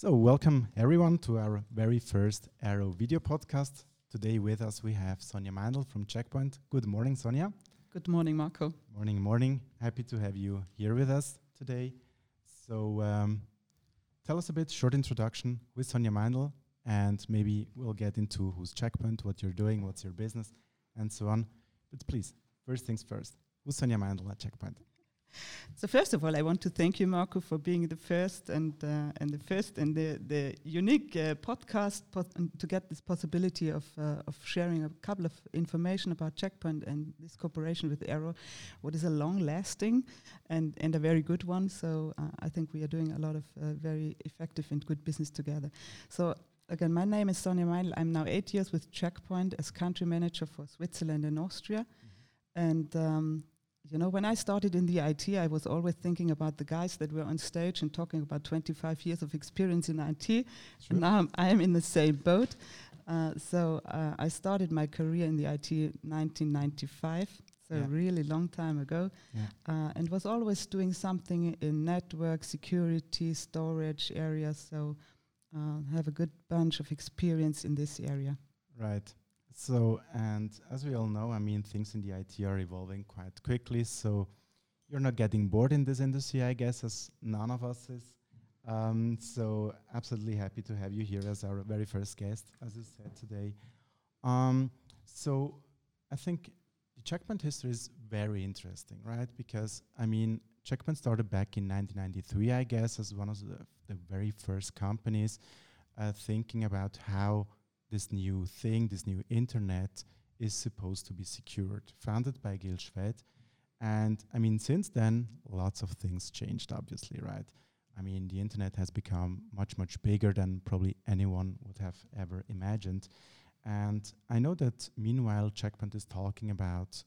So welcome everyone to our very first Arrow video podcast. Today with us we have Sonja Meindl from Checkpoint. Good morning, Sonja. Good morning, Marco. Morning, morning. Happy to have you here with us today. So tell us a bit, short introduction with Sonja Meindl, and maybe we'll get into who's Checkpoint, what you're doing, what's your business, and so on. But please, first things first, who's Sonja Meindl at Checkpoint? So first of all, I want to thank you, Marco, for being the first and the unique podcast to get this possibility of sharing a couple of information about Checkpoint and this cooperation with Arrow, what is a long-lasting and a very good one. So I think we are doing a lot of very effective and good business together. So again, my name is Sonja Meindl. I'm now 8 years with Checkpoint as country manager for Switzerland and Austria, and you know, when I started in the IT, I was always thinking about the guys that were on stage and talking about 25 years of experience in IT. Sure. And now I am in the same boat. So I started my career in the IT in 1995, so yeah, really long time ago, yeah, and was always doing something in network, security, storage areas. So have a good bunch of experience in this area. Right. So, and as we all know, I mean, things in the IT are evolving quite quickly, so you're not getting bored in this industry, I guess, as none of us is. So absolutely happy to have you here as our very first guest, as I said today. So I think the Checkpoint history is very interesting, right? Because, I mean, Checkpoint started back in 1993, I guess, as one of the very first companies thinking about how this new thing, this new internet is supposed to be secured, founded by Gil Shwed. And I mean, since then, lots of things changed, obviously, right? I mean, the internet has become much, much bigger than probably anyone would have ever imagined. And I know that meanwhile, Checkpoint is talking about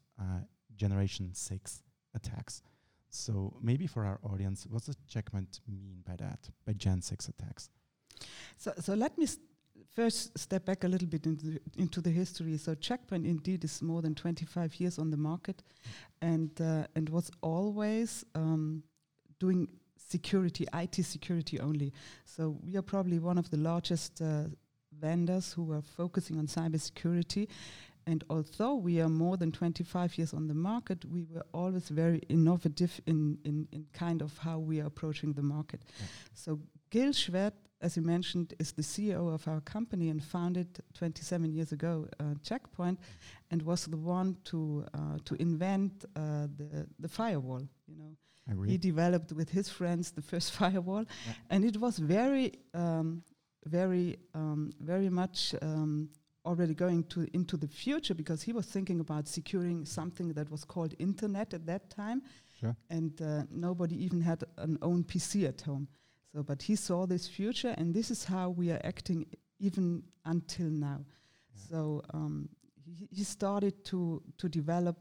Generation 6 attacks. So maybe for our audience, what does Checkpoint mean by that, by Gen 6 attacks? So let me first step back a little bit into the history. So Checkpoint indeed is more than 25 years on the market, and was always doing security, IT security only. So we are probably one of the largest vendors who are focusing on cybersecurity. And although we are more than 25 years on the market, we were always very innovative in kind of how we are approaching the market. Yeah. So Gil Shwed, as you mentioned, is the CEO of our company and founded 27 years ago Checkpoint, and was the one to invent the firewall. You know, he developed with his friends the first firewall, yeah, and it was very much already going into the future, because he was thinking about securing something that was called internet at that time, sure, and nobody even had an own PC at home. So, but he saw this future, and this is how we are acting even until now. Yeah. So he started to develop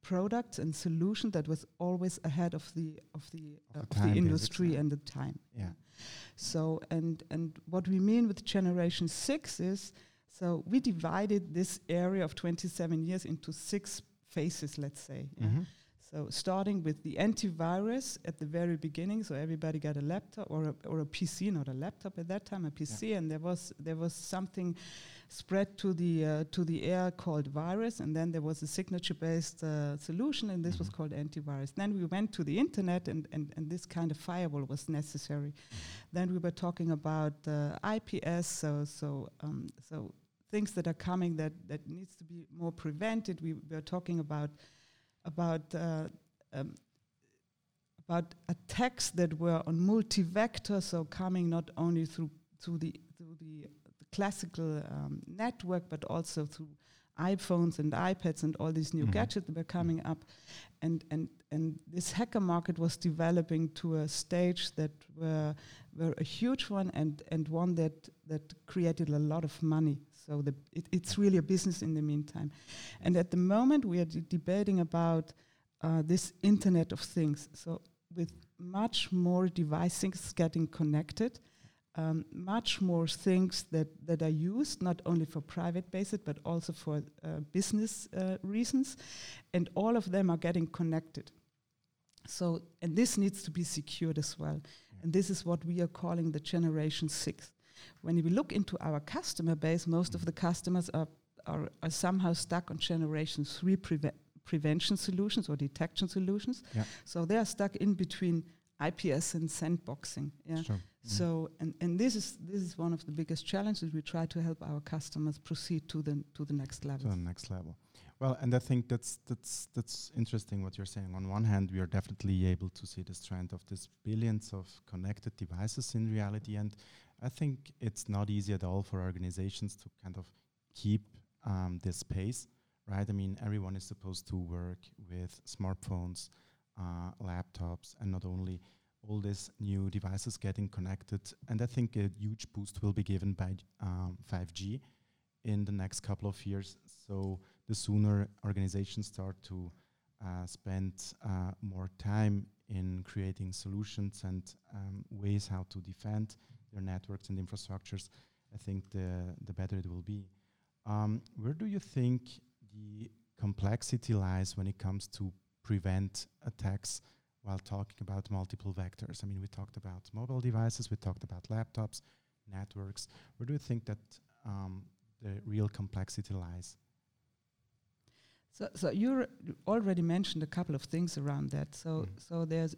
products and solutions that was always ahead of the industry and the time. Yeah. So and what we mean with Generation 6 is, so we divided this area of 27 years into 6 phases, let's say. Mm-hmm. Yeah. So starting with the antivirus at the very beginning, so everybody got a laptop or a PC, not a laptop at that time, a PC, yeah, and there was something spread to the air called virus, and then there was a signature-based solution, and this was called antivirus. Then we went to the internet, and this kind of firewall was necessary. Then we were talking about IPS, so things that are coming that needs to be more prevented. We were talking about attacks that were on multi-vector, so coming not only through the classical network, but also through iPhones and iPads and all these new gadgets that were coming up, and this hacker market was developing to a stage that were a huge one and one that created a lot of money. So it's really a business in the meantime. And at the moment, we are debating about this Internet of Things. So with much more devices getting connected, much more things that are used, not only for private basis, but also for business reasons. And all of them are getting connected. So, and this needs to be secured as well. And this is what we are calling the Generation 6. When we look into our customer base, most of the customers are somehow stuck on Generation 3 prevention solutions or detection solutions. Yeah. So they are stuck in between IPS and sandboxing. Yeah. Sure. So and this is one of the biggest challenges. We try to help our customers proceed to the next level. To the next level. Well, and I think that's interesting what you're saying. On one hand, we are definitely able to see this trend of these billions of connected devices in reality, and I think it's not easy at all for organizations to kind of keep this pace, right? I mean, everyone is supposed to work with smartphones, laptops, and not only all these new devices getting connected. And I think a huge boost will be given by 5G in the next couple of years. So the sooner organizations start to spend more time in creating solutions and ways how to defend their networks and infrastructures, I think the better it will be. Where do you think the complexity lies when it comes to prevent attacks while talking about multiple vectors? I mean, we talked about mobile devices, we talked about laptops, networks. Where do you think that the real complexity lies? So you already mentioned a couple of things around that. So there's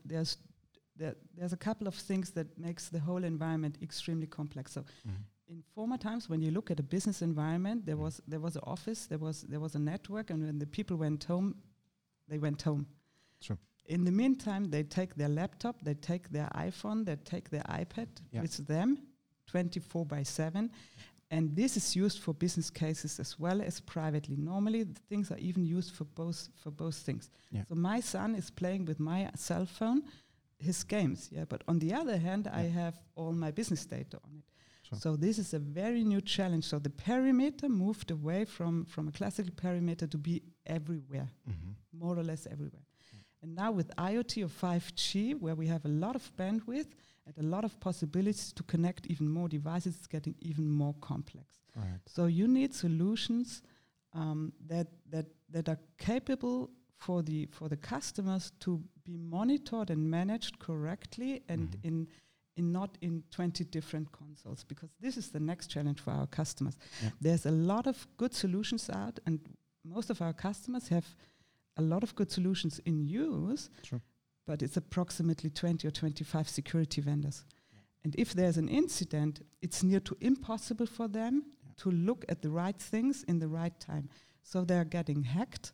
a couple of things that makes the whole environment extremely complex. So. Mm-hmm. In former times, when you look at a business environment, there was an office, there was a network, and when the people went home, they went home. True. In the meantime, they take their laptop, they take their iPhone, they take their iPad with them, 24/7, and this is used for business cases as well as privately. Normally, the things are even used for both things. Yeah. So my son is playing with my cell phone, his games. Yeah, but on the other hand, I have all my business data on it. So this is a very new challenge. So the perimeter moved away from a classical perimeter to be everywhere, more or less everywhere. Yeah. And now with IoT or 5G, where we have a lot of bandwidth and a lot of possibilities to connect even more devices, it's getting even more complex. Right. So you need solutions that are capable for the customers to be monitored and managed correctly and not in 20 different consoles, because this is the next challenge for our customers. Yeah. There's a lot of good solutions out, and most of our customers have a lot of good solutions in use, True. But it's approximately 20 or 25 security vendors. Yeah. And if there's an incident, it's near to impossible for them to look at the right things in the right time. So they're getting hacked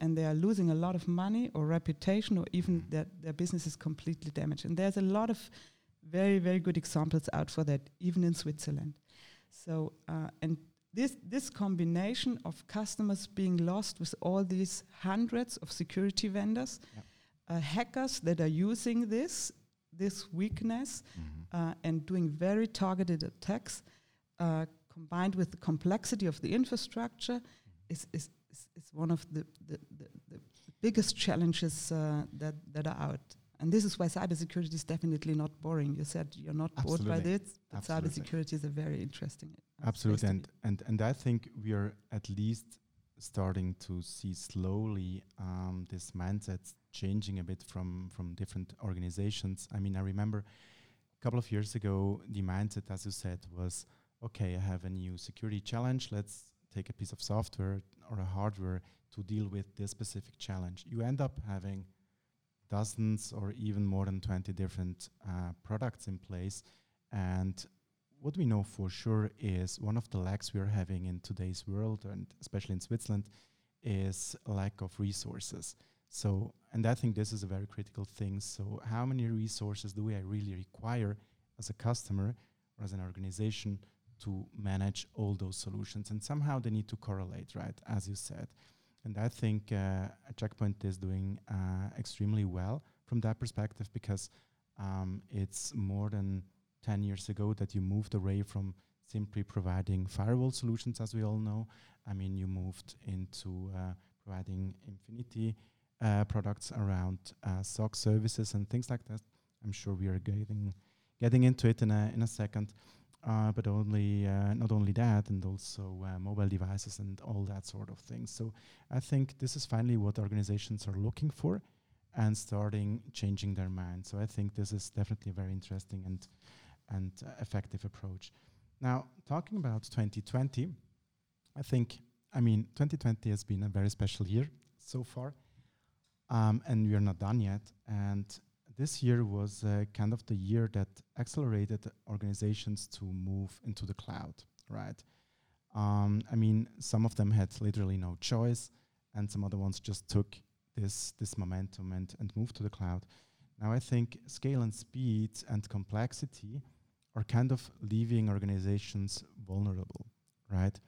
and they are losing a lot of money or reputation, or even their business is completely damaged. And there's a lot of very, very good examples out for that, even in Switzerland. So, and this combination of customers being lost with all these hundreds of security vendors, hackers that are using this weakness and doing very targeted attacks, combined with the complexity of the infrastructure, is one of the biggest challenges that are out. And this is why cybersecurity is definitely not boring. You said you're not bored by this, but cybersecurity is a very interesting. Absolutely, and I think we are at least starting to see slowly this mindset changing a bit from different organizations. I mean, I remember a couple of years ago, the mindset, as you said, was, okay, I have a new security challenge. Let's take a piece of software or a hardware to deal with this specific challenge. You end up having dozens or even more than 20 different products in place. And what we know for sure is one of the lacks we are having in today's world, and especially in Switzerland, is lack of resources. So, and I think this is a very critical thing. So how many resources do I really require as a customer or as an organization to manage all those solutions? And somehow they need to correlate, right, as you said. And I think Checkpoint is doing extremely well from that perspective, because it's more than 10 years ago that you moved away from simply providing firewall solutions, as we all know. I mean, you moved into providing Infinity products around SOC services and things like that. I'm sure we are getting into it in a second. But not only that, and also mobile devices and all that sort of things. So I think this is finally what organizations are looking for, and starting changing their mind. So I think this is definitely a very interesting and effective approach. Now, talking about 2020, I mean, 2020 has been a very special year so far, and we are not done yet. And this year was kind of the year that accelerated organizations to move into the cloud, right? I mean, some of them had literally no choice, and some other ones just took this momentum and moved to the cloud. Now I think scale and speed and complexity are kind of leaving organizations vulnerable, right?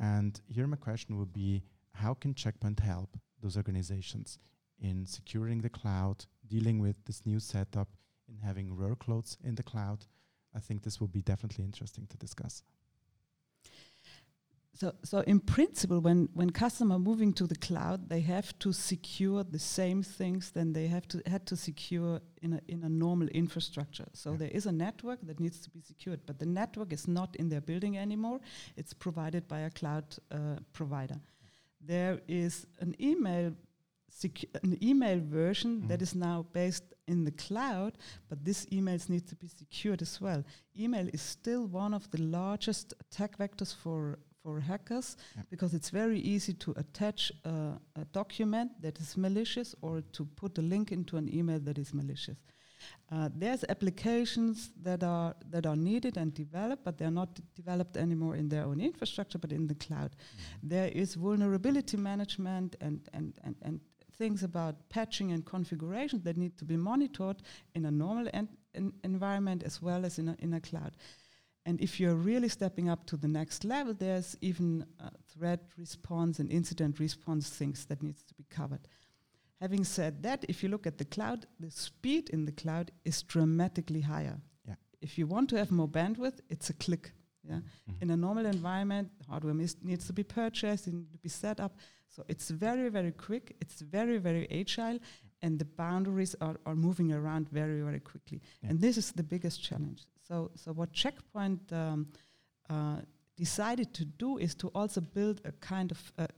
And here my question would be, how can Checkpoint help those organizations in securing the cloud, dealing with this new setup, in having workloads in the cloud? I think this will be definitely interesting to discuss. So in principle, when customers are moving to the cloud, they have to secure the same things than they had to secure in a normal infrastructure. So there is a network that needs to be secured, but the network is not in their building anymore. It's provided by a cloud provider. There is an email version that is now based in the cloud, but these emails need to be secured as well. Email is still one of the largest attack vectors for hackers, because it's very easy to attach a document that is malicious, or to put a link into an email that is malicious. There's applications that are needed and developed, but they're not developed anymore in their own infrastructure, but in the cloud. There is vulnerability management and things about patching and configuration that need to be monitored in a normal environment as well as in a cloud. And if you're really stepping up to the next level, there's even threat response and incident response things that needs to be covered. Having said that, if you look at the cloud, the speed in the cloud is dramatically higher. Yeah. If you want to have more bandwidth, it's a click. Yeah. Mm-hmm. In a normal environment, hardware needs to be purchased, it needs to be set up. So it's very, very quick. It's very, very agile. And the boundaries are moving around very, very quickly. Yeah. And this is the biggest challenge. So what Checkpoint decided to do is to also build a kind of a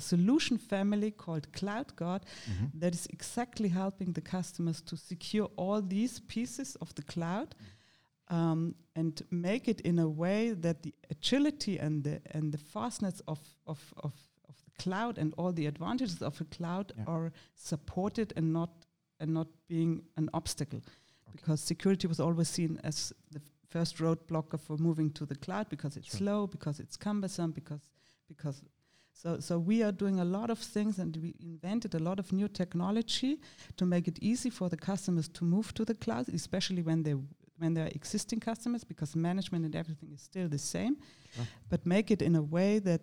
solution family called Cloud Guard that is exactly helping the customers to secure all these pieces of the cloud and make it in a way that the agility and the fastness of the cloud and all the advantages of the cloud are supported and not being an obstacle. Because security was always seen as the first roadblocker for moving to the cloud, because it's slow, because it's cumbersome, because we are doing a lot of things, and we invented a lot of new technology to make it easy for the customers to move to the cloud, especially when they are existing customers, because management and everything is still the same, but make it in a way that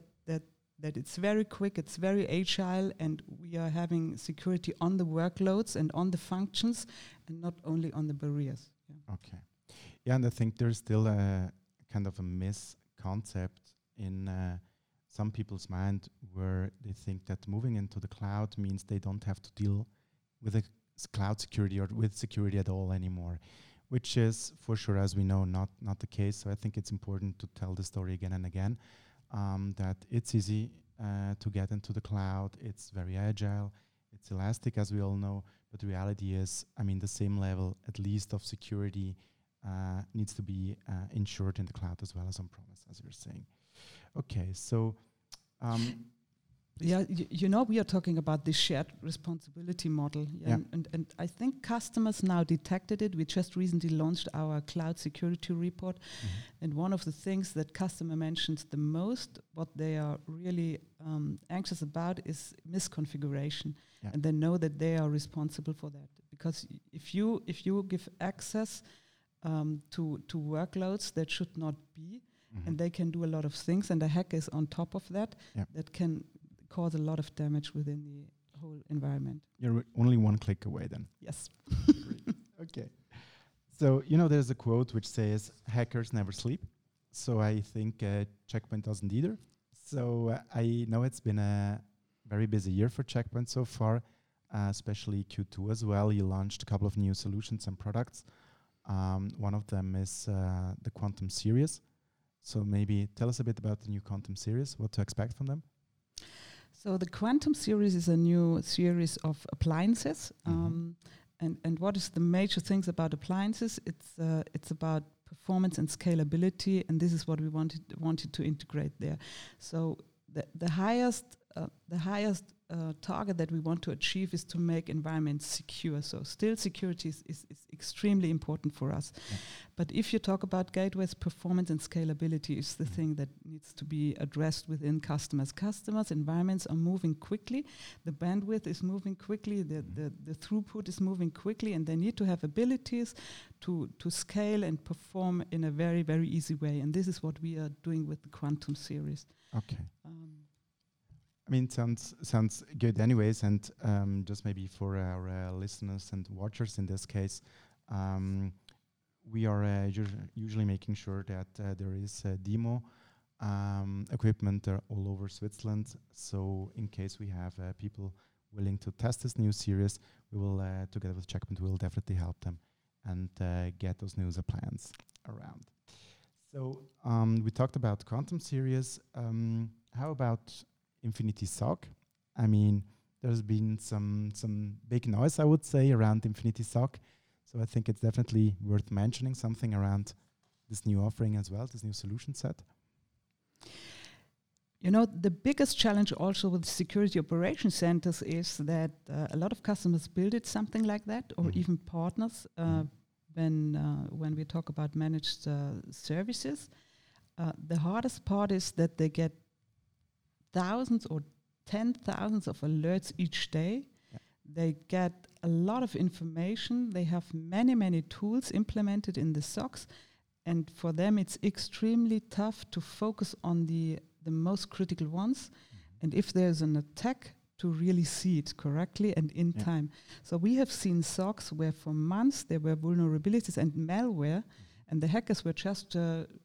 it's very quick, it's very agile, and we are having security on the workloads and on the functions, and not only on the barriers. Yeah. Okay. Yeah, and I think there's still a kind of a misconcept in some people's mind, where they think that moving into the cloud means they don't have to deal with a cloud security or with security at all anymore, which is, for sure, as we know, not the case. So I think it's important to tell the story again and again. That it's easy to get into the cloud, it's very agile, it's elastic, as we all know, but the reality is, the same level, at least of security, needs to be ensured in the cloud as well as on-premise, as you're saying. Okay, so... we are talking about this shared responsibility model. And I think customers now detected it. We just recently launched our cloud security report. And one of the things that customer mentions the most, what they are really anxious about, is misconfiguration. And they know that they are responsible for that. Because if you give access to workloads that should not be, and they can do a lot of things, and the hacker is on top of that, that can cause a lot of damage within the whole environment. You're only one click away then. Yes. Okay. So, there's a quote which says, hackers never sleep. So I think Checkpoint doesn't either. So I know it's been a very busy year for Checkpoint so far, especially Q2 as well. You launched a couple of new solutions and products. One of them is the Quantum Series. So maybe tell us a bit about the new Quantum Series, what to expect from them. So the Quantum Series is a new series of appliances. And what is the major things about appliances? It's about performance and scalability, and this is what we wanted to integrate there. So the highest target that we want to achieve is to make environments secure. So still security is extremely important for us. Yeah. But if you talk about gateways, performance and scalability is the thing that needs to be addressed within customers. Customers' environments are moving quickly. The bandwidth is moving quickly. The throughput is moving quickly, and they need to have abilities to scale and perform in a very, very easy way. And this is what we are doing with the Quantum Series. Okay. I mean, sounds good anyways, and just maybe for our listeners and watchers in this case, we are usually making sure that there is demo equipment all over Switzerland, so in case we have people willing to test this new series, we will, together with Checkpoint, we will definitely help them and get those new appliances around. So we talked about Quantum Series. How about Infinity SOC? I mean, there's been some big noise, I would say, around Infinity SOC. So I think it's definitely worth mentioning something around this new offering as well, this new solution set. You know, the biggest challenge also with security operation centers is that a lot of customers build something like that, or even partners, when we talk about managed services. The hardest part is that they get thousands or 10,000s of alerts each day. Yeah. They get a lot of information. They have many, many tools implemented in the SOCs. And for them, it's extremely tough to focus on the most critical ones. Mm-hmm. And if there's an attack, to really see it correctly and in time. So we have seen SOCs where for months there were vulnerabilities and malware, and the hackers were just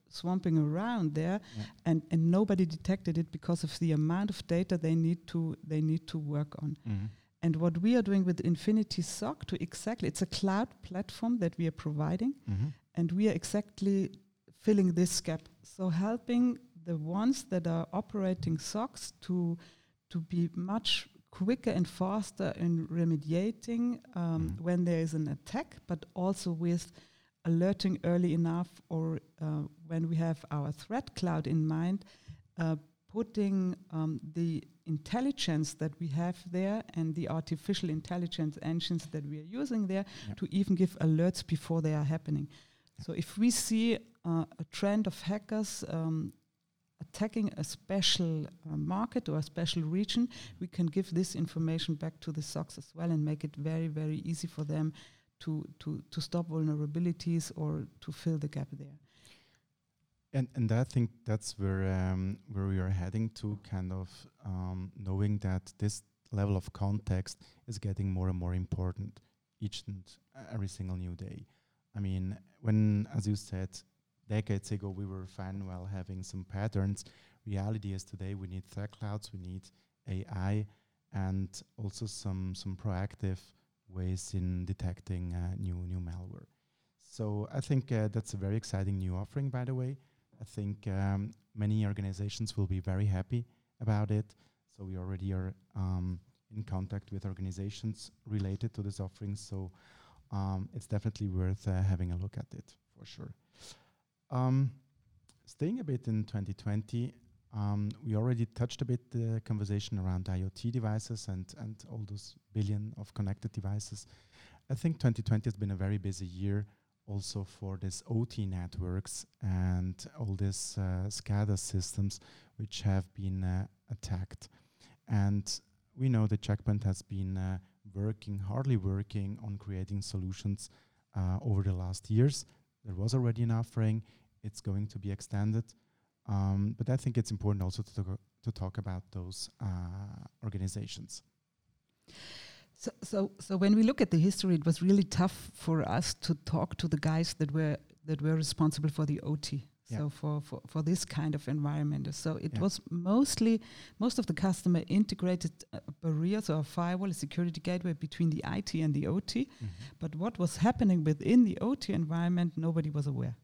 swamping around there, and nobody detected it because of the amount of data they need to work on. Mm-hmm. And what we are doing with Infinity SOC it's a cloud platform that we are providing, and we are exactly filling this gap. So helping the ones that are operating SOCs to be much quicker and faster in remediating when there is an attack, but also with alerting early enough, or when we have our threat cloud in mind, putting the intelligence that we have there and the artificial intelligence engines that we are using there to even give alerts before they are happening. So if we see a trend of hackers attacking a special market or a special region, we can give this information back to the SOCs as well and make it very, very easy for them to stop vulnerabilities or to fill the gap there. And I think that's where we are heading to, kind of knowing that this level of context is getting more and more important each and every single new day. I mean, when, as you said, decades ago, we were fine while having some patterns. Reality is today we need threat clouds, we need AI, and also some proactive ways in detecting new malware. So I think that's a very exciting new offering, by the way. I think many organizations will be very happy about it. So we already are in contact with organizations related to this offering. So it's definitely worth having a look at it, for sure. Staying a bit in 2020, we already touched a bit the conversation around IoT devices and all those billion of connected devices. I think 2020 has been a very busy year also for this OT networks and all these SCADA systems which have been attacked. And we know the Checkpoint has been working on creating solutions over the last years. There was already an offering. It's going to be extended. But I think it's important also to talk about those organizations. So when we look at the history, it was really tough for us to talk to the guys that were responsible for the OT. Yeah. So for this kind of environment. So it was most of the customer integrated barriers or a firewall, a security gateway between the IT and the OT. Mm-hmm. But what was happening within the OT environment, nobody was aware.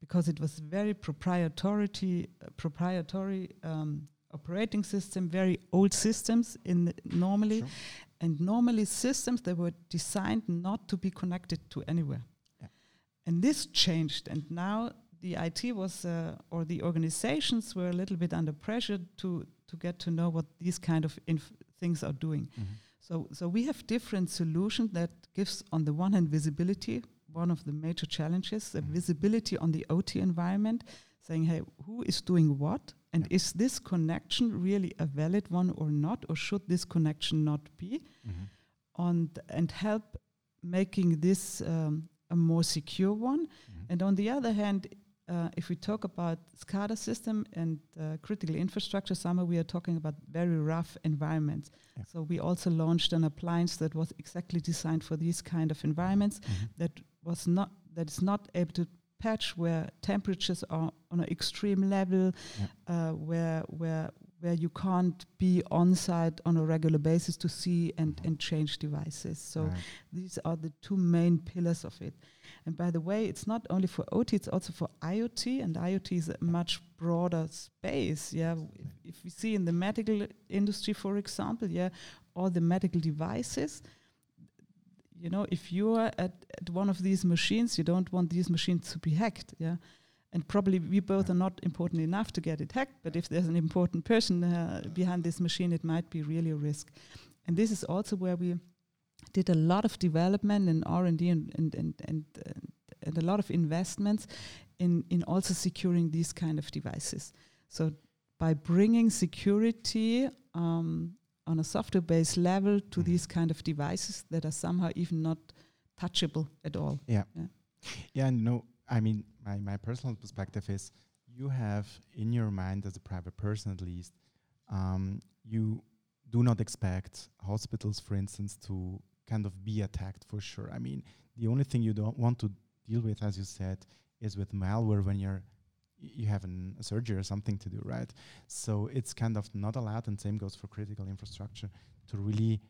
Because it was very proprietary operating system, very old systems normally. Sure. And normally systems that were designed not to be connected to anywhere. Yeah. And this changed. And now the IT was, or the organizations were a little bit under pressure to get to know what these kind of things are doing. Mm-hmm. So we have different solutions that gives, on the one hand, visibility, one of the major challenges, the visibility on the OT environment, saying, hey, who is doing what? And is this connection really a valid one or not? Or should this connection not be? Mm-hmm. And help making this a more secure one. Mm-hmm. And on the other hand, if we talk about SCADA system and critical infrastructure, summer we are talking about very rough environments. Yeah. So we also launched an appliance that was exactly designed for these kind of environments, mm-hmm. that is not able to patch where temperatures are on an extreme level, yeah. where you can't be on site on a regular basis to see and change devices. So right. These are the two main pillars of it. And by the way, it's not only for OT, it's also for IoT, and IoT is a much broader space. Yeah, if we see in the medical industry, for example, yeah, all the medical devices. You know, if you are at one of these machines, you don't want these machines to be hacked, yeah. And probably we both are not important enough to get it hacked, but if there's an important person behind this machine, it might be really a risk. And this is also where we did a lot of development and R&D and a lot of investments in also securing these kind of devices. So by bringing security on a software-based level to these kind of devices that are somehow even not touchable at all. Yeah, no, I mean, my personal perspective is you have in your mind, as a private person at least, you do not expect hospitals, for instance, to kind of be attacked for sure. I mean, the only thing you don't want to deal with, as you said, is with malware when you have a surgery or something to do, right? So it's kind of not allowed, and same goes for critical infrastructure, to really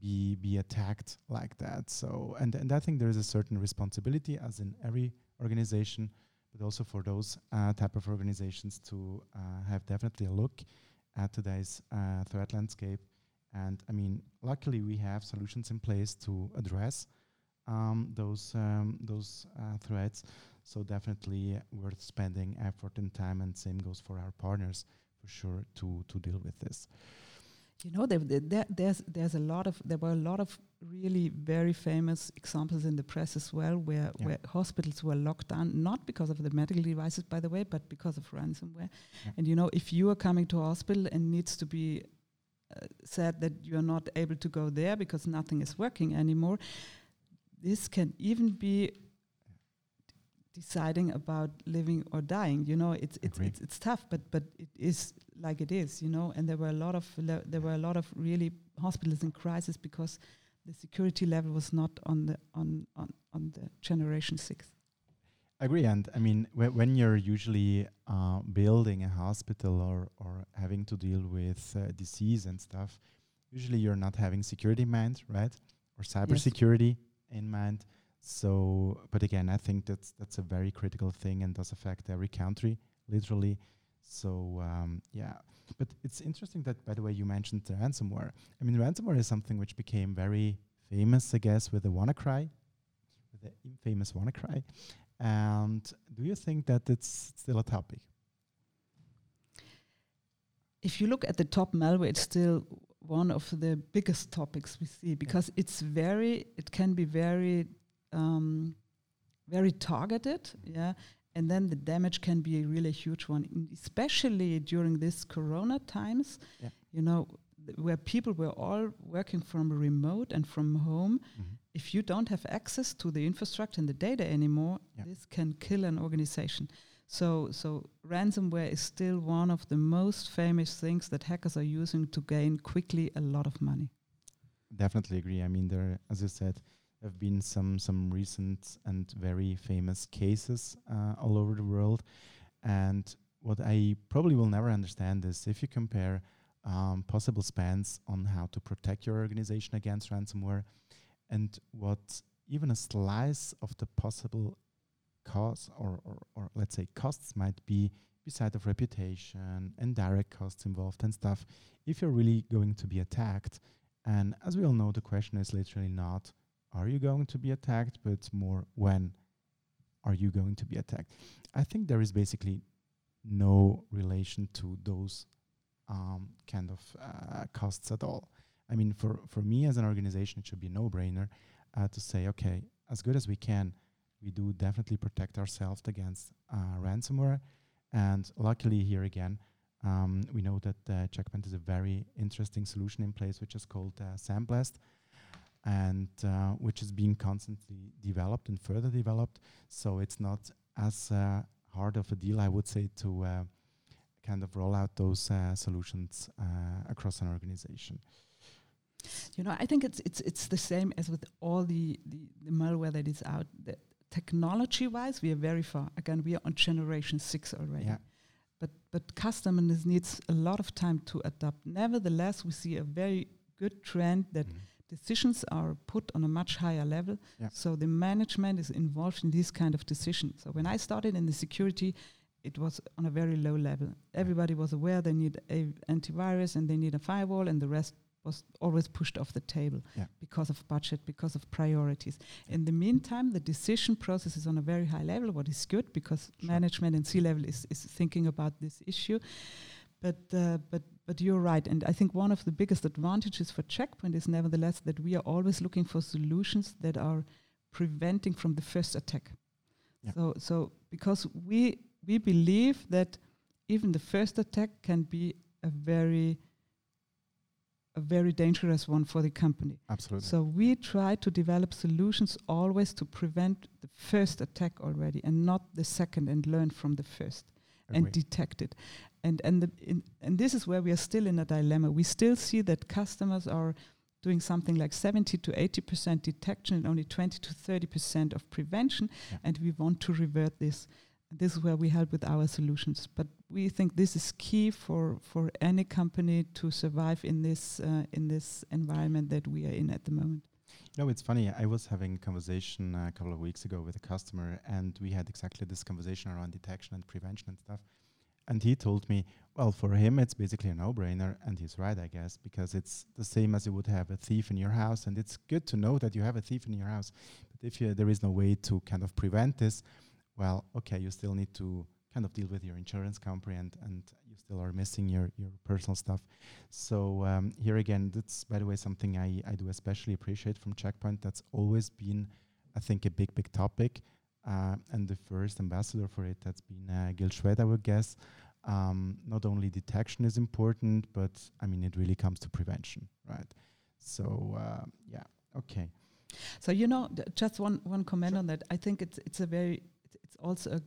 be attacked like that. So and I think there is a certain responsibility, as in every organization, but also for those type of organizations to have definitely a look at today's threat landscape. And I mean, luckily we have solutions in place to address those threats. So definitely worth spending effort and time, and same goes for our partners, for sure, to deal with this. You know, there were a lot of really very famous examples in the press as well, where hospitals were locked down, not because of the medical devices, by the way, but because of ransomware. Yeah. And you know, if you are coming to a hospital and needs to be said that you are not able to go there because nothing is working anymore, this can even be deciding about living or dying. You know, it's tough, but it is like it is, you know. And there were a lot of really hospitals in crisis because the security level was not on the Generation 6. I agree. And I mean, when you're usually building a hospital or having to deal with disease and stuff, usually you're not having security in mind, right? Or cybersecurity in mind. So, but again, I think that's a very critical thing and does affect every country, literally. So, but it's interesting that, by the way, you mentioned the ransomware. I mean, ransomware is something which became very famous, I guess, with the WannaCry, with the infamous WannaCry. And do you think that it's still a topic? If you look at the top malware, it's still one of the biggest topics we see, because it can be very... very targeted, yeah, and then the damage can be a really huge one, especially during this Corona times, you know, where people were all working from remote and from home. Mm-hmm. If you don't have access to the infrastructure and the data anymore, this can kill an organization. So ransomware is still one of the most famous things that hackers are using to gain quickly a lot of money. Definitely agree. I mean, there, as you said, have been some recent and very famous cases all over the world. And what I probably will never understand is if you compare possible spans on how to protect your organization against ransomware and what even a slice of the possible costs or let's say costs might be beside of reputation and direct costs involved and stuff if you're really going to be attacked. And as we all know, the question is literally not, are you going to be attacked, but more when are you going to be attacked? I think there is basically no relation to those kind of costs at all. I mean, for me as an organization, it should be a no-brainer to say, okay, as good as we can, we do definitely protect ourselves against ransomware. And luckily here again, we know that Checkpoint is a very interesting solution in place, which is called SandBlast, and which is being constantly developed and further developed. So it's not as hard of a deal, I would say, to kind of roll out those solutions across an organization. You know, I think it's the same as with all the malware that is out there. Technology-wise, we are very far. Again, we are on Generation 6 already. Yeah. But customers needs a lot of time to adapt. Nevertheless, we see a very good trend that decisions are put on a much higher level. Yeah. So the management is involved in these kind of decisions. So when I started in the security, it was on a very low level. Everybody was aware they need an antivirus and they need a firewall, and the rest was always pushed off the table because of budget, because of priorities. In the meantime, the decision process is on a very high level, what is good, because management and C-level is thinking about this issue. But you're right, and I think one of the biggest advantages for Checkpoint is nevertheless that we are always looking for solutions that are preventing from the first attack. Yeah. So because we believe that even the first attack can be a very dangerous one for the company. Absolutely. So we try to develop solutions always to prevent the first attack already and not the second, and learn from the first and detect it. And this is where we are still in a dilemma. We still see that customers are doing something like 70 to 80% detection and only 20 to 30% of prevention, and we want to revert this. This is where we help with our solutions. But we think this is key for any company to survive in this environment that we are in at the moment. You know, it's funny. I was having a conversation a couple of weeks ago with a customer, and we had exactly this conversation around detection and prevention and stuff. And he told me, well, for him, it's basically a no-brainer. And he's right, I guess, because it's the same as you would have a thief in your house. And it's good to know that you have a thief in your house. But if there is no way to kind of prevent this, well, okay, you still need to kind of deal with your insurance company and you still are missing your personal stuff. So here again, that's, by the way, something I do especially appreciate from Checkpoint. That's always been, I think, a big, big topic. And the first ambassador for it, that's been Gil Shwed, I would guess. Not only detection is important, but, I mean, it really comes to prevention, right? So, yeah, okay. So, you know, just one comment on that. I think it's also an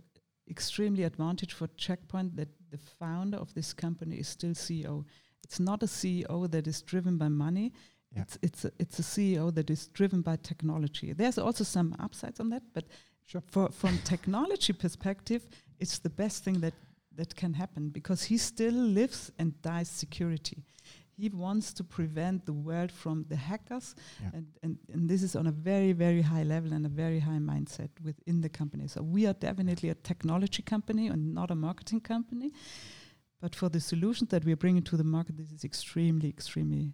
extremely advantage for Checkpoint that the founder of this company is still CEO. It's not a CEO that is driven by money. Yeah. It's a CEO that is driven by technology. There's also some upsides on that, but from technology perspective, it's the best thing that can happen, because he still lives and dies security. He wants to prevent the world from the hackers, and this is on a very, very high level and a very high mindset within the company. So we are definitely a technology company and not a marketing company. But for the solutions that we are bringing to the market, this is extremely, extremely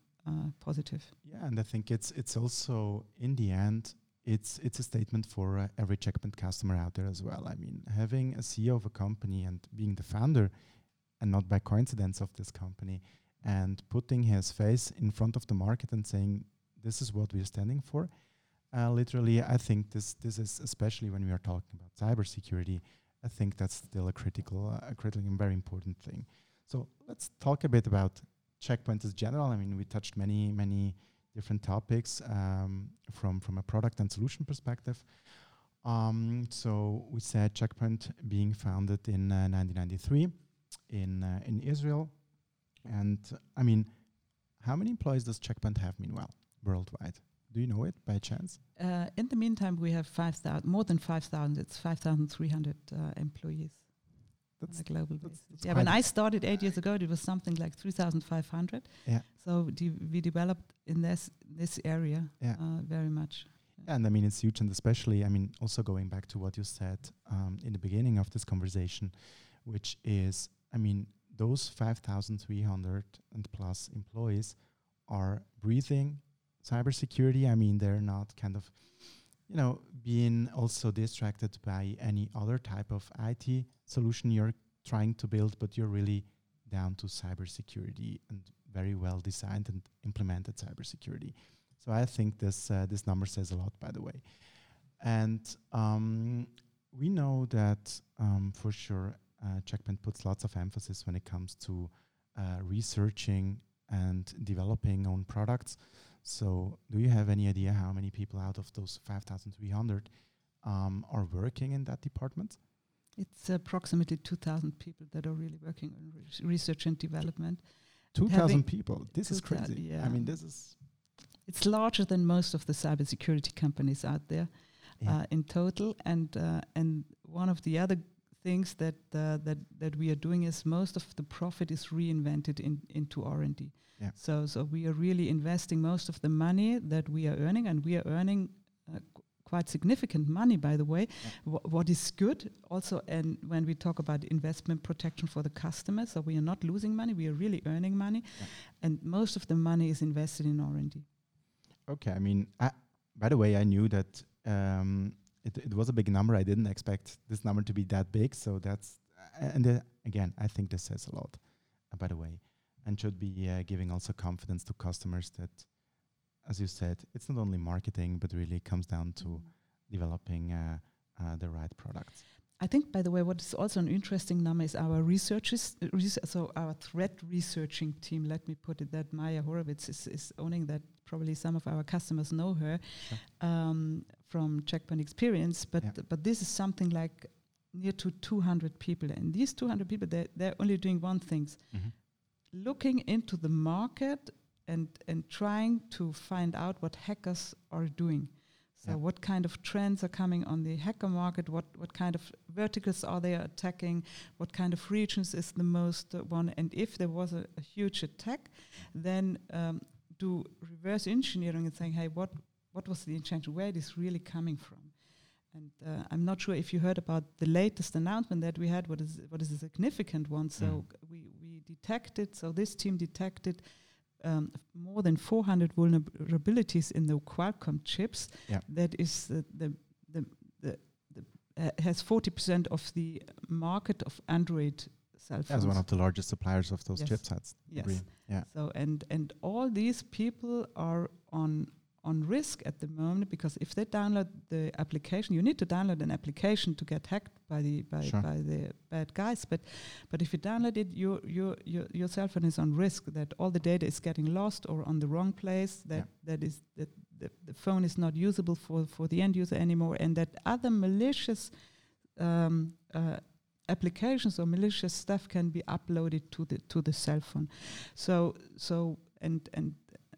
positive. Yeah, and I think it's also, in the end, it's a statement for every Checkpoint customer out there as well. I mean, having a CEO of a company and being the founder, and not by coincidence, of this company, and putting his face in front of the market and saying, this is what we're standing for. Literally, I think this is, especially when we are talking about cybersecurity, I think that's still a critical and very important thing. So let's talk a bit about Checkpoint as general. I mean, we touched many, many different topics from a product and solution perspective. So we said Checkpoint being founded in 1993 in Israel. And I mean, how many employees does Checkpoint have meanwhile worldwide? Do you know it by chance? In the meantime, we have 5,000, more than 5,000. It's 5,300 employees on a global basis. That's when I started 8 years ago, it was something like 3,500. Yeah. So we developed in this area very much. And I mean, it's huge, and especially, I mean, also going back to what you said in the beginning of this conversation, which is, I mean, those 5,300 and plus employees are breathing cybersecurity. I mean, they're not kind of, you know, being also distracted by any other type of IT solution you're trying to build, but you're really down to cybersecurity and very well designed and implemented cybersecurity. So I think this number says a lot, by the way. And we know that for sure Checkpoint puts lots of emphasis when it comes to researching and developing own products. So do you have any idea how many people out of those 5,300 are working in that department? It's approximately 2,000 people that are really working on research and development. 2,000 people? This is crazy. Yeah. I mean, this is... It's larger than most of the cybersecurity companies out there in total. And one of the other things that we are doing is most of the profit is reinvented into R&D. Yeah. So we are really investing most of the money that we are earning, and we are earning quite significant money, by the way. Yeah. What is good also, and when we talk about investment protection for the customer, so we are not losing money, we are really earning money. Yeah. And most of the money is invested in R&D. Okay, I mean, by the way, I knew that it was a big number. I didn't expect this number to be that big. So that's, again, I think this says a lot, by the way, and should be giving also confidence to customers that, as you said, it's not only marketing, but really comes down to developing the right products. I think, by the way, what is also an interesting number is our researchers. So our threat researching team, let me put it that Maya Horowitz is owning that. Probably some of our customers know her from Checkpoint experience, but but this is something like near to 200 people. And these 200 people, they're only doing one thing, looking into the market and trying to find out what hackers are doing. So what kind of trends are coming on the hacker market? What kind of verticals are they attacking? What kind of regions is the most one? And if there was a huge attack, then do reverse engineering and saying, hey, what was the intention? Where it is really coming from? And I'm not sure if you heard about the latest announcement that we had, what is a significant one. So we detected, so this team detected more than 400 vulnerabilities in the Qualcomm chips. Yeah. That is has 40% of the market of Android cell phones. As one of the largest suppliers of those chipsets. Yes. Yeah. So and all these people are on risk at the moment, because if they download the application, you need to download an application to get hacked by the bad guys. But if you download it, your cell phone is on risk that all the data is getting lost or on the wrong place. The phone is not usable for the end user anymore, and that other malicious applications or malicious stuff can be uploaded to the cell phone.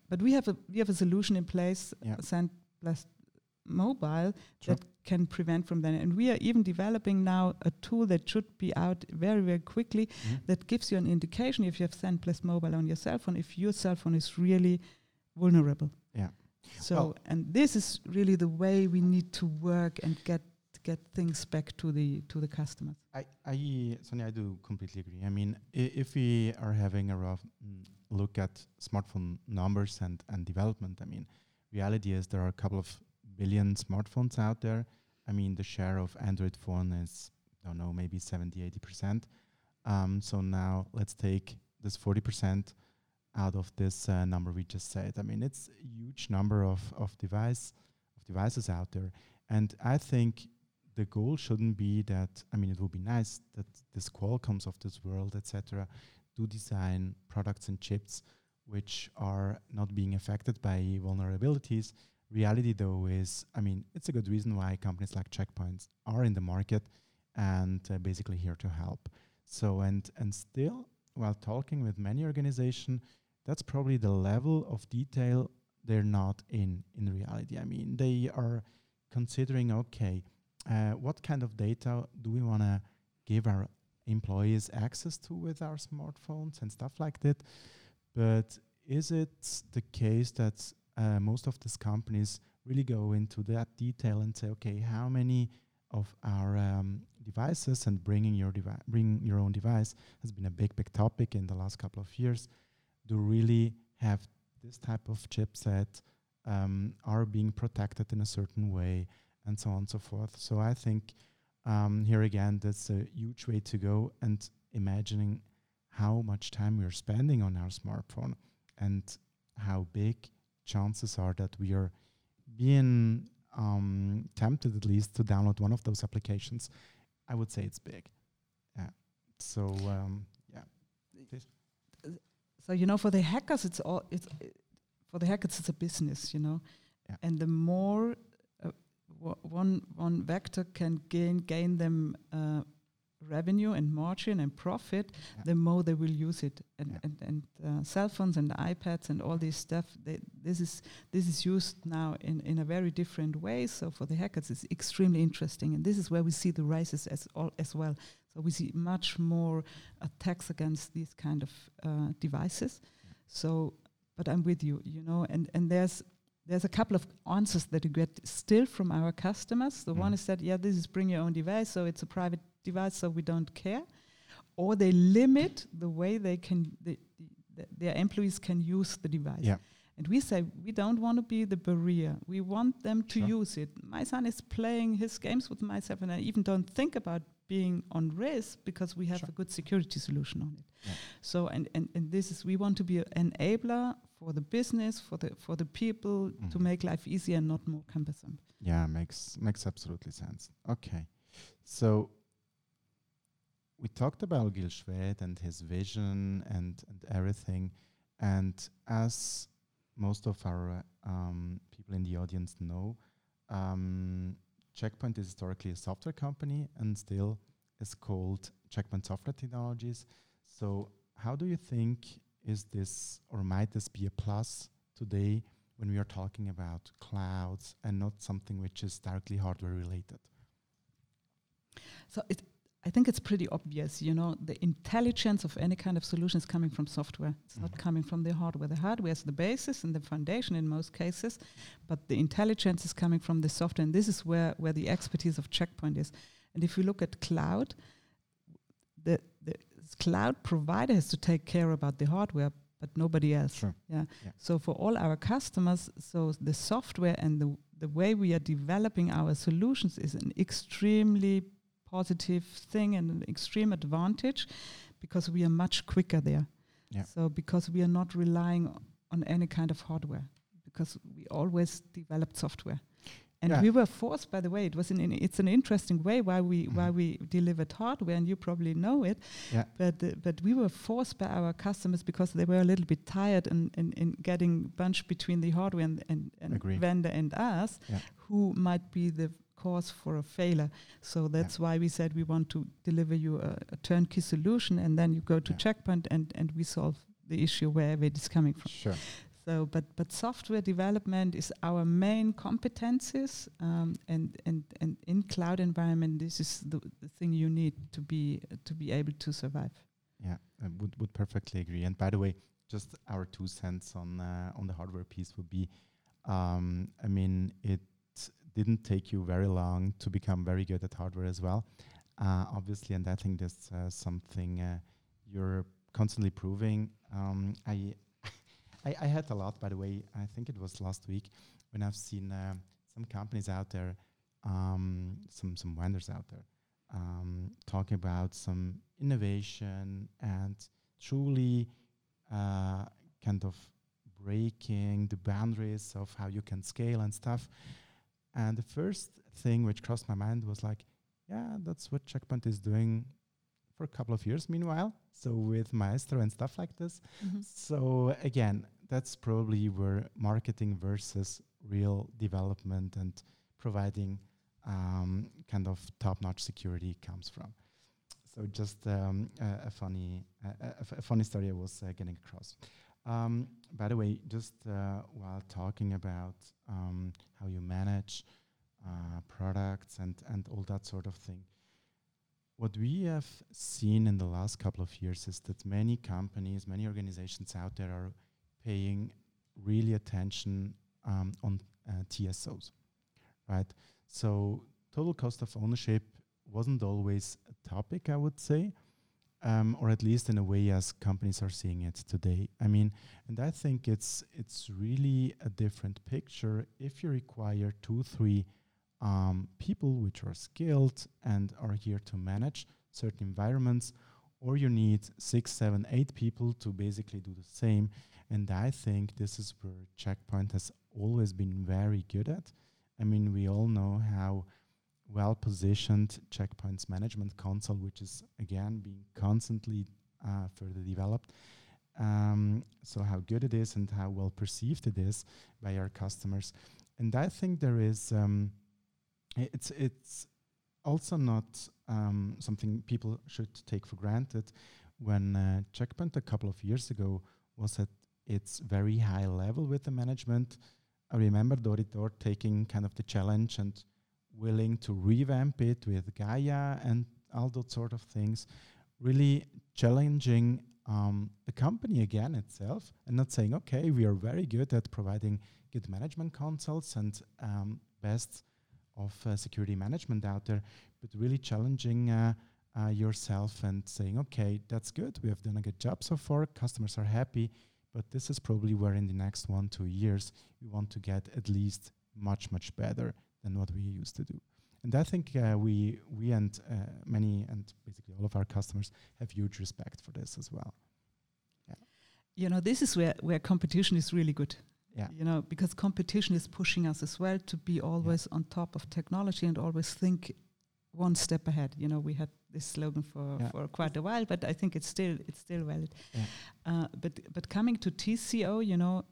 But we have a solution in place, SandBlast Mobile, that can prevent from that. And we are even developing now a tool that should be out very, very quickly that gives you an indication, if you have SandBlast Mobile on your cell phone, if your cell phone is really vulnerable. Yeah. So, and this is really the way we need to work and get things back to the customers. Sonja, I do completely agree. I mean, if we are having a rough look at smartphone numbers and development, I mean, reality is there are a couple of billion smartphones out there. I mean, the share of Android phone is, I don't know, maybe 70-80%. So now let's take this 40% out of this number we just said. I mean, it's a huge number of devices out there. And I think the goal shouldn't be that, I mean, it would be nice that this Qualcomms of this world, etc., do design products and chips which are not being affected by vulnerabilities. Reality, though, is, I mean, it's a good reason why companies like Checkpoint are in the market and basically here to help. So, and still, while talking with many organizations, that's probably the level of detail they're not in reality. I mean, they are considering, okay, what kind of data do we want to give our employees access to with our smartphones and stuff like that? But is it the case that most of these companies really go into that detail and say, okay, how many of our devices, and bringing your own device has been a big topic in the last couple of years, do really have this type of chipset, are being protected in a certain way, and so on and so forth. So I think here again, that's a huge way to go, and imagining how much time we're spending on our smartphone and how big chances are that we are being tempted at least to download one of those applications. I would say it's big. Yeah. So So for the hackers, it's a business, and the more one vector can gain them revenue and margin and profit, the more they will use it. And cell phones and iPads and all this stuff, this is used now in a very different way. So for the hackers, it's extremely interesting. And this is where we see the rises as well. So we see much more attacks against these kind of devices. Yeah. So, but I'm with you, and there's a couple of answers that you get still from our customers. The one is that, this is bring your own device, so it's a private device, so we don't care. Or they limit the way they can, their employees can use the device. Yeah. And we say, we don't want to be the barrier. We want them to use it. My son is playing his games with myself, and I even don't think about being on risk because we have a good security solution on it. Yeah. So, and this is, we want to be an enabler for the business, for the people, to make life easier and not more cumbersome. Yeah, makes absolutely sense. Okay. So, we talked about Gil Shwed and his vision and everything. And as most of our people in the audience know, Checkpoint is historically a software company and still is called Checkpoint Software Technologies. So how do you think is this, or might this be a plus today when we are talking about clouds and not something which is directly hardware related? So I think it's pretty obvious, the intelligence of any kind of solution is coming from software. It's not coming from the hardware. The hardware is the basis and the foundation in most cases, but the intelligence is coming from the software, and this is where the expertise of Checkpoint is. And if you look at cloud, the cloud provider has to take care about the hardware, but nobody else. Sure. Yeah. So for all our customers, so the software and the way we are developing our solutions is an extremely positive thing and an extreme advantage, because we are much quicker there. Yeah. So because we are not relying on any kind of hardware, because we always developed software. And we were forced, by the way, it's an interesting way why we delivered hardware, and you probably know it, but we were forced by our customers because they were a little bit tired in getting bunched between the hardware and vendor and us, who might be the cause for a failure. So that's why we said we want to deliver you a turnkey solution, and then you go to Checkpoint and we solve the issue wherever it is coming from. Sure. So, but software development is our main competencies, and in cloud environment, this is the thing you need to be able to survive. Yeah, I would perfectly agree. And by the way, just our 2 cents on the hardware piece would be, it didn't take you very long to become very good at hardware as well, obviously. And I think that's something you're constantly proving. I had a lot, by the way. I think it was last week when I've seen some companies out there, some vendors out there, talking about some innovation and truly kind of breaking the boundaries of how you can scale and stuff. And the first thing which crossed my mind was like, that's what Checkpoint is doing for a couple of years meanwhile. So with Maestro and stuff like this. Mm-hmm. So again, that's probably where marketing versus real development and providing kind of top-notch security comes from. So just a funny story I was getting across. By the way, just while talking about how you manage products and all that sort of thing, what we have seen in the last couple of years is that many companies, many organizations out there are paying really attention TSOs, right? So total cost of ownership wasn't always a topic, I would say, or at least in a way as companies are seeing it today. I mean, and I think it's really a different picture if you require 2-3 people which are skilled and are here to manage certain environments, or you need 6, 7, 8 people to basically do the same. And I think this is where Checkpoint has always been very good at. I mean, we all know how well-positioned Checkpoint's management console, which is, again, being constantly further developed, so how good it is and how well perceived it is by our customers. And I think there is, it's also not something people should take for granted. When Checkpoint a couple of years ago was at its very high level with the management, I remember Doritor taking kind of the challenge and willing to revamp it with Gaia and all those sort of things, really challenging the company again itself and not saying, okay, we are very good at providing good management consoles and best of security management out there, but really challenging yourself and saying, okay, that's good, we have done a good job so far, customers are happy, but this is probably where in the next 1-2 years we want to get at least much, much better than what we used to do. And I think we and many and basically all of our customers have huge respect for this as well. Yeah. You know, this is where competition is really good. Yeah. You know, because competition is pushing us as well to be always on top of technology and always think one step ahead. You know, we had this slogan for quite a while, but I think it's still valid. Yeah. But coming to TCO, you know,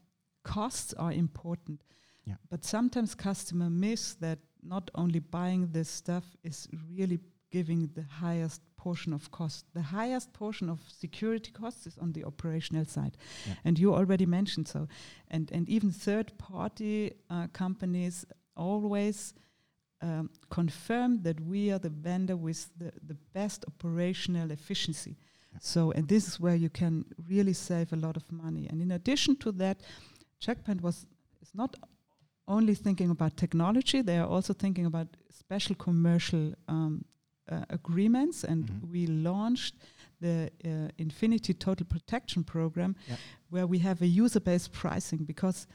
costs are important. Yeah. But sometimes customers miss that not only buying this stuff is really giving the highest portion of cost. The highest portion of security costs is on the operational side. Yeah. And you already mentioned so. And even third-party companies always confirm that we are the vendor with the best operational efficiency. Yeah. So, and this is where you can really save a lot of money. And in addition to that, Checkpoint is not only thinking about technology, they are also thinking about special commercial agreements. And we launched the Infinity Total Protection Program, where we have a user-based pricing because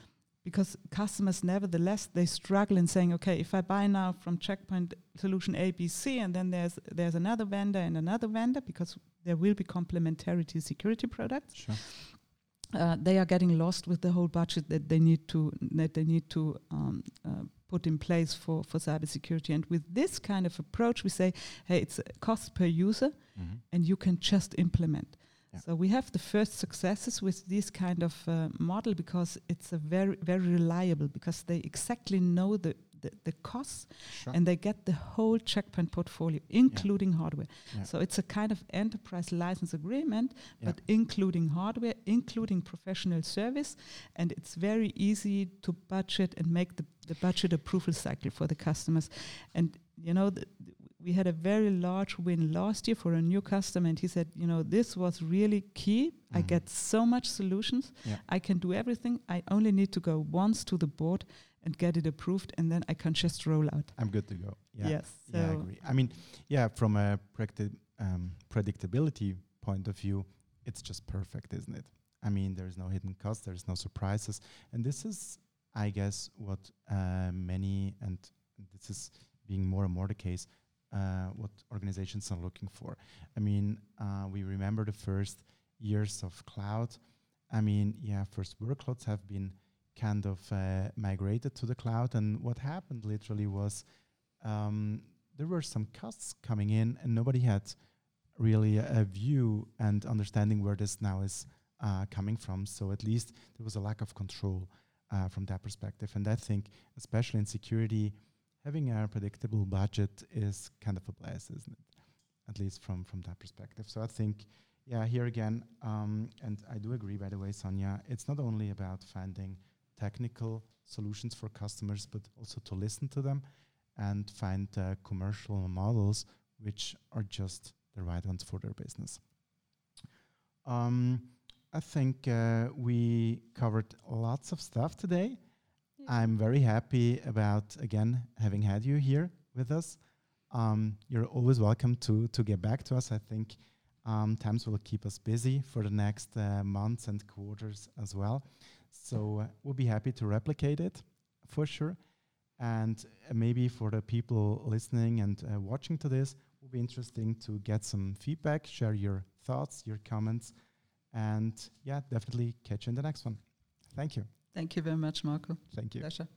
customers, nevertheless, they struggle in saying, okay, if I buy now from Checkpoint solution A, B, C, and then there's another vendor and another vendor, because there will be complementarity security products. Sure. They are getting lost with the whole budget that they need to put in place for cybersecurity. And with this kind of approach, we say, hey, it's a cost per user, and you can just implement. Yeah. So we have the first successes with this kind of model, because it's a very, very reliable, because they exactly know the costs, and they get the whole Checkpoint portfolio, including hardware. Yeah. So it's a kind of enterprise license agreement, but including hardware, including professional service, and it's very easy to budget and make the budget approval cycle for the customers. And, you know, we had a very large win last year for a new customer, and he said, you know, this was really key. I get so much solutions. Yeah. I can do everything. I only need to go once to the board and get it approved, and then I can just roll out. I'm good to go. Yeah. Yes. So yeah, I agree. I mean, yeah, from a predictability point of view, it's just perfect, isn't it? I mean, there's no hidden costs, there's no surprises. And this is, I guess, what many, and this is being more and more the case, what organizations are looking for. I mean, we remember the first years of cloud. I mean, yeah, first workloads have been kind of migrated to the cloud, and what happened literally was there were some costs coming in, and nobody had really a view and understanding where this now is coming from. So at least there was a lack of control from that perspective. And I think, especially in security, having a predictable budget is kind of a blast, isn't it? At least from that perspective. So I think, yeah, here again, and I do agree, by the way, Sonja, it's not only about finding technical solutions for customers, but also to listen to them and find commercial models which are just the right ones for their business. I think we covered lots of stuff today. I'm very happy about, again, having had you here with us. You're always welcome to get back to us. I think times will keep us busy for the next months and quarters as well. So we'll be happy to replicate it for sure. And maybe for the people listening and watching to this, it will be interesting to get some feedback, share your thoughts, your comments, and yeah, definitely catch you in the next one. Thank you. Thank you very much, Marco. Thank you. Pleasure.